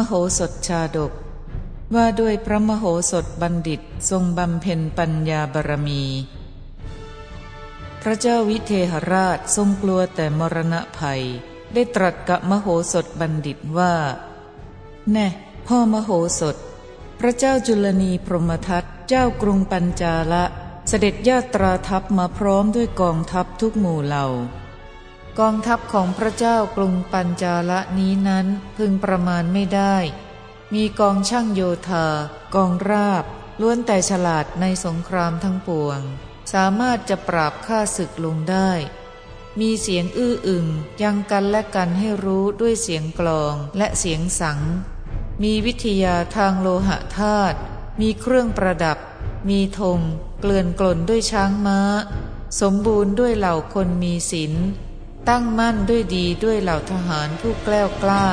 มโหสถชาดกว่าด้วยพระมโหสถบัณฑิตทรงบำเพ็ญปัญญาบารมีพระเจ้าวิเทหราชทรงกลัวแต่มรณะภัยได้ตรัสกับมโหสถบัณฑิตว่าแน่พ่อมโหสถพระเจ้าจุลนีพรหมทัตเจ้ากรุงปัญจาละเสด็จญาตราทัพมาพร้อมด้วยกองทัพทุกหมู่เหล่ากองทัพของพระเจ้ากรุงปัญจาละนี้นั้นพึงประมาณไม่ได้มีกองช่างโยธากองราบล้วนแต่ฉลาดในสงครามทั้งปวงสามารถจะปราบข้าศึกลงได้มีเสียงอื้ออึงยังกันและกันให้รู้ด้วยเสียงกลองและเสียงสังมีวิทยาทางโลหะธาตุมีเครื่องประดับมีธงเกลื่อนกล่นด้วยช้างม้าสมบูรณ์ด้วยเหล่าคนมีศีลตั้งมั่นด้วยดีด้วยเหล่าทหารผู้แกล้วกล้า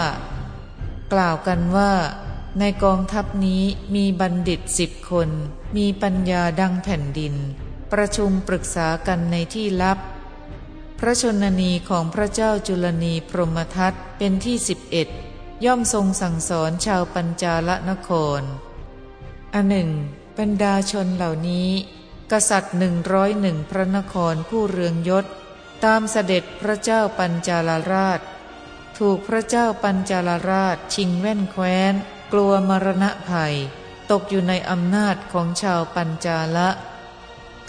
กล่าวกันว่าในกองทัพนี้มีบัณฑิต10 คนมีปัญญาดังแผ่นดินประชุมปรึกษากันในที่ลับพระชนนีของพระเจ้าจุลนีพรหมทัตเป็นที่11ย่อมทรงสั่งสอนชาวปัญจาละนครอันหนึ่งบรรดาชนเหล่านี้กษัตริย์101พระนครผู้เรืองยศตามเสด็จพระเจ้าปัญจาลราชถูกพระเจ้าปัญจาลราชชิงแว่นแคว้นกลัวมรณะภัยตกอยู่ในอำนาจของชาวปัญจาละ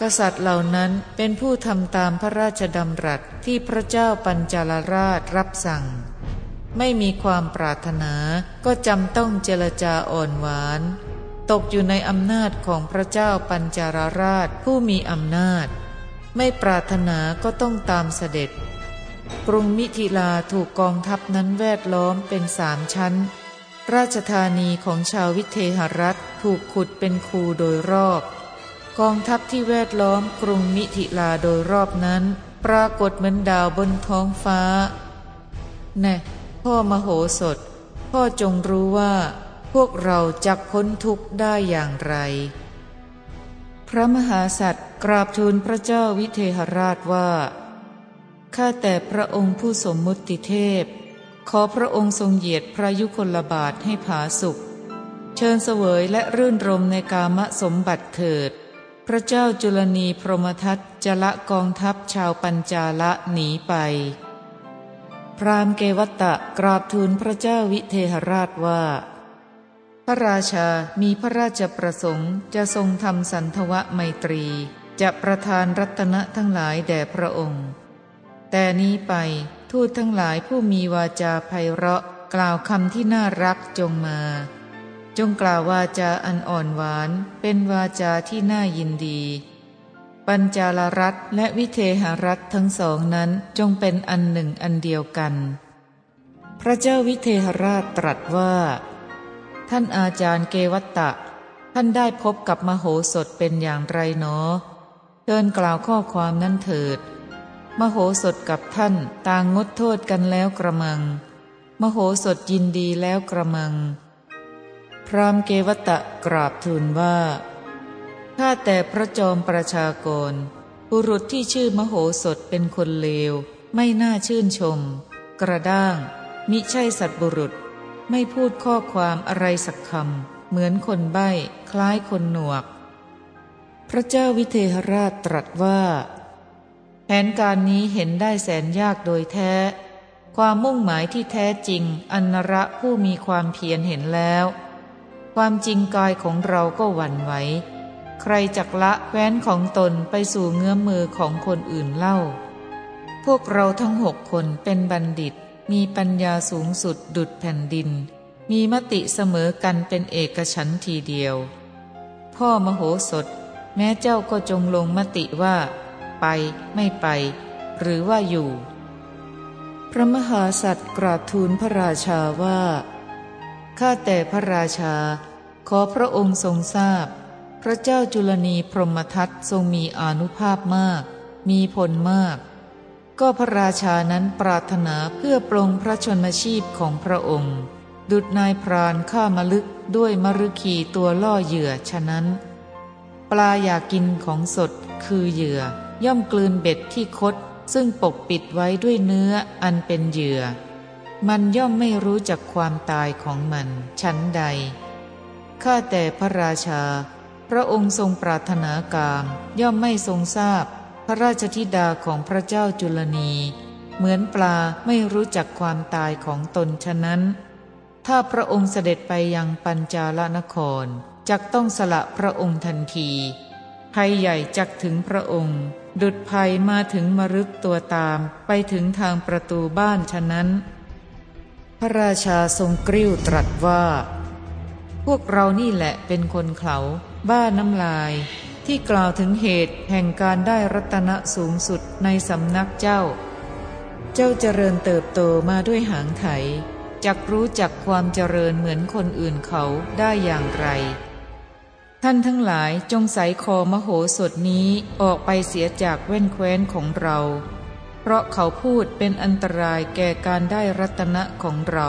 กษัตริย์เหล่านั้นเป็นผู้ทำตามพระราชดำรัสที่พระเจ้าปัญจาลราชรับสั่งไม่มีความปรารถนาก็จำต้องเจรจาอ่อนหวานตกอยู่ในอำนาจของพระเจ้าปัญจาลราชผู้มีอำนาจไม่ปรารถนาก็ต้องตามเสด็จกรุงมิถิลาถูกกองทัพนั้นแวดล้อมเป็น3 ชั้นราชธานีของชาววิเทหรัฐถูกขุดเป็นคูโดยรอบกองทัพที่แวดล้อมกรุงมิถิลาโดยรอบนั้นปรากฏเหมือนดาวบนท้องฟ้าแน่พ่อมโหสถพ่อจงรู้ว่าพวกเราจักพ้นทุกข์ได้อย่างไรพระมหาสัตว์กราบทูลพระเจ้าวิเทหราชว่าข้าแต่พระองค์ผู้สมมุติเทพขอพระองค์ทรงเหยียดพระยุคลบาทให้ผาสุกเชิญเสวยและรื่นรมในกามสมบัติเถิดพระเจ้าจุลนีพรหมทัตจะละกองทัพชาวปัญจาละหนีไปพราหมณ์เกวัตตะกราบทูลพระเจ้าวิเทหราชว่าพระราชามีพระราชประสงค์จะทรงทำสันทวไมตรีจะประทานรัตนะทั้งหลายแด่พระองค์แต่นี้ไปทูตทั้งหลายผู้มีวาจาไพเราะกล่าวคำที่น่ารักจงมาจงกล่าววาจาอันอ่อนหวานเป็นวาจาที่น่ายินดีปัญจาลรัฐและวิเทหรัฐทั้งสองนั้นจงเป็นอันหนึ่งอันเดียวกันพระเจ้าวิเทหราชตรัสว่าท่านอาจารย์เกวัตตะท่านได้พบกับมโหสถเป็นอย่างไรหนอเชิญกล่าวข้อความนั้นเถิดมโหสถกับท่านต่างงดโทษกันแล้วกระมังมโหสถยินดีแล้วกระมังพราหมณ์เกวัตตะกราบทูลว่าข้าแต่พระจอมประชากรบุรุษที่ชื่อมโหสถเป็นคนเลวไม่น่าชื่นชมกระด้างมิใช่สัตบุรุษไม่พูดข้อความอะไรสักคำเหมือนคนใบ้คล้ายคนหนวกพระเจ้าวิเทหราชตรัสว่าแผนการนี้เห็นได้แสนยากโดยแท้ความมุ่งหมายที่แท้จริงอนันระผู้มีความเพียรเห็นแล้วความจริงกายของเราก็หวั่นไหวใครจักละแคว้นของตนไปสู่เงื้อมมือของคนอื่นเล่าพวกเราทั้ง6 คนเป็นบัณฑิตมีปัญญาสูงสุดดุจแผ่นดินมีมติเสมอกันเป็นเอกฉันท์ทีเดียวพ่อมโหสถแม้เจ้าก็จงลงมติว่าไปไม่ไปหรือว่าอยู่พระมหาสัตว์กราบทูลพระราชาว่าข้าแต่พระราชาขอพระองค์ทรงทราบพระเจ้าจุลนีพรหมทัตทรงมีอานุภาพมากมีผลมากก็พระราชานั้นปรารถนาเพื่อปลงพระชนชีพของพระองค์ดุจนายพรานฆ่ามฤกด้วยมฤคีตัวล่อเหยื่อฉะนั้นปลาอยากกินของสดคือเหยื่อย่อมกลืนเบ็ดที่คดซึ่งปกปิดไว้ด้วยเนื้ออันเป็นเหยื่อ มันย่อมไม่รู้จักความตายของมันชั้นใดข้าแต่พระราชาพระองค์ทรงปรารถนากามย่อมไม่ทรงทราบพระราชธิดาของพระเจ้าจุลนีเหมือนปลาไม่รู้จักความตายของตนฉะนั้นถ้าพระองค์เสด็จไปยังปัญจาลนครจักต้องสละพระองค์ทันทีภัยใหญ่จักถึงพระองค์ดุจภัยมาถึงมรึกตัวตามไปถึงทางประตูบ้านฉะนั้นพระราชาทรงกริ้วตรัสว่าพวกเรานี่แหละเป็นคนเขลาบ้าน้ำลายที่กล่าวถึงเหตุแห่งการได้รัตนะสูงสุดในสำนักเจ้าเจ้าเจริญเติบโตมาด้วยหางไถจักรู้จักความเจริญเหมือนคนอื่นเขาได้อย่างไรท่านทั้งหลายจงใส่คอมโหสถนี้ออกไปเสียจากแว่นแคว้นของเราเพราะเขาพูดเป็นอันตรายแก่การได้รัตนะของเรา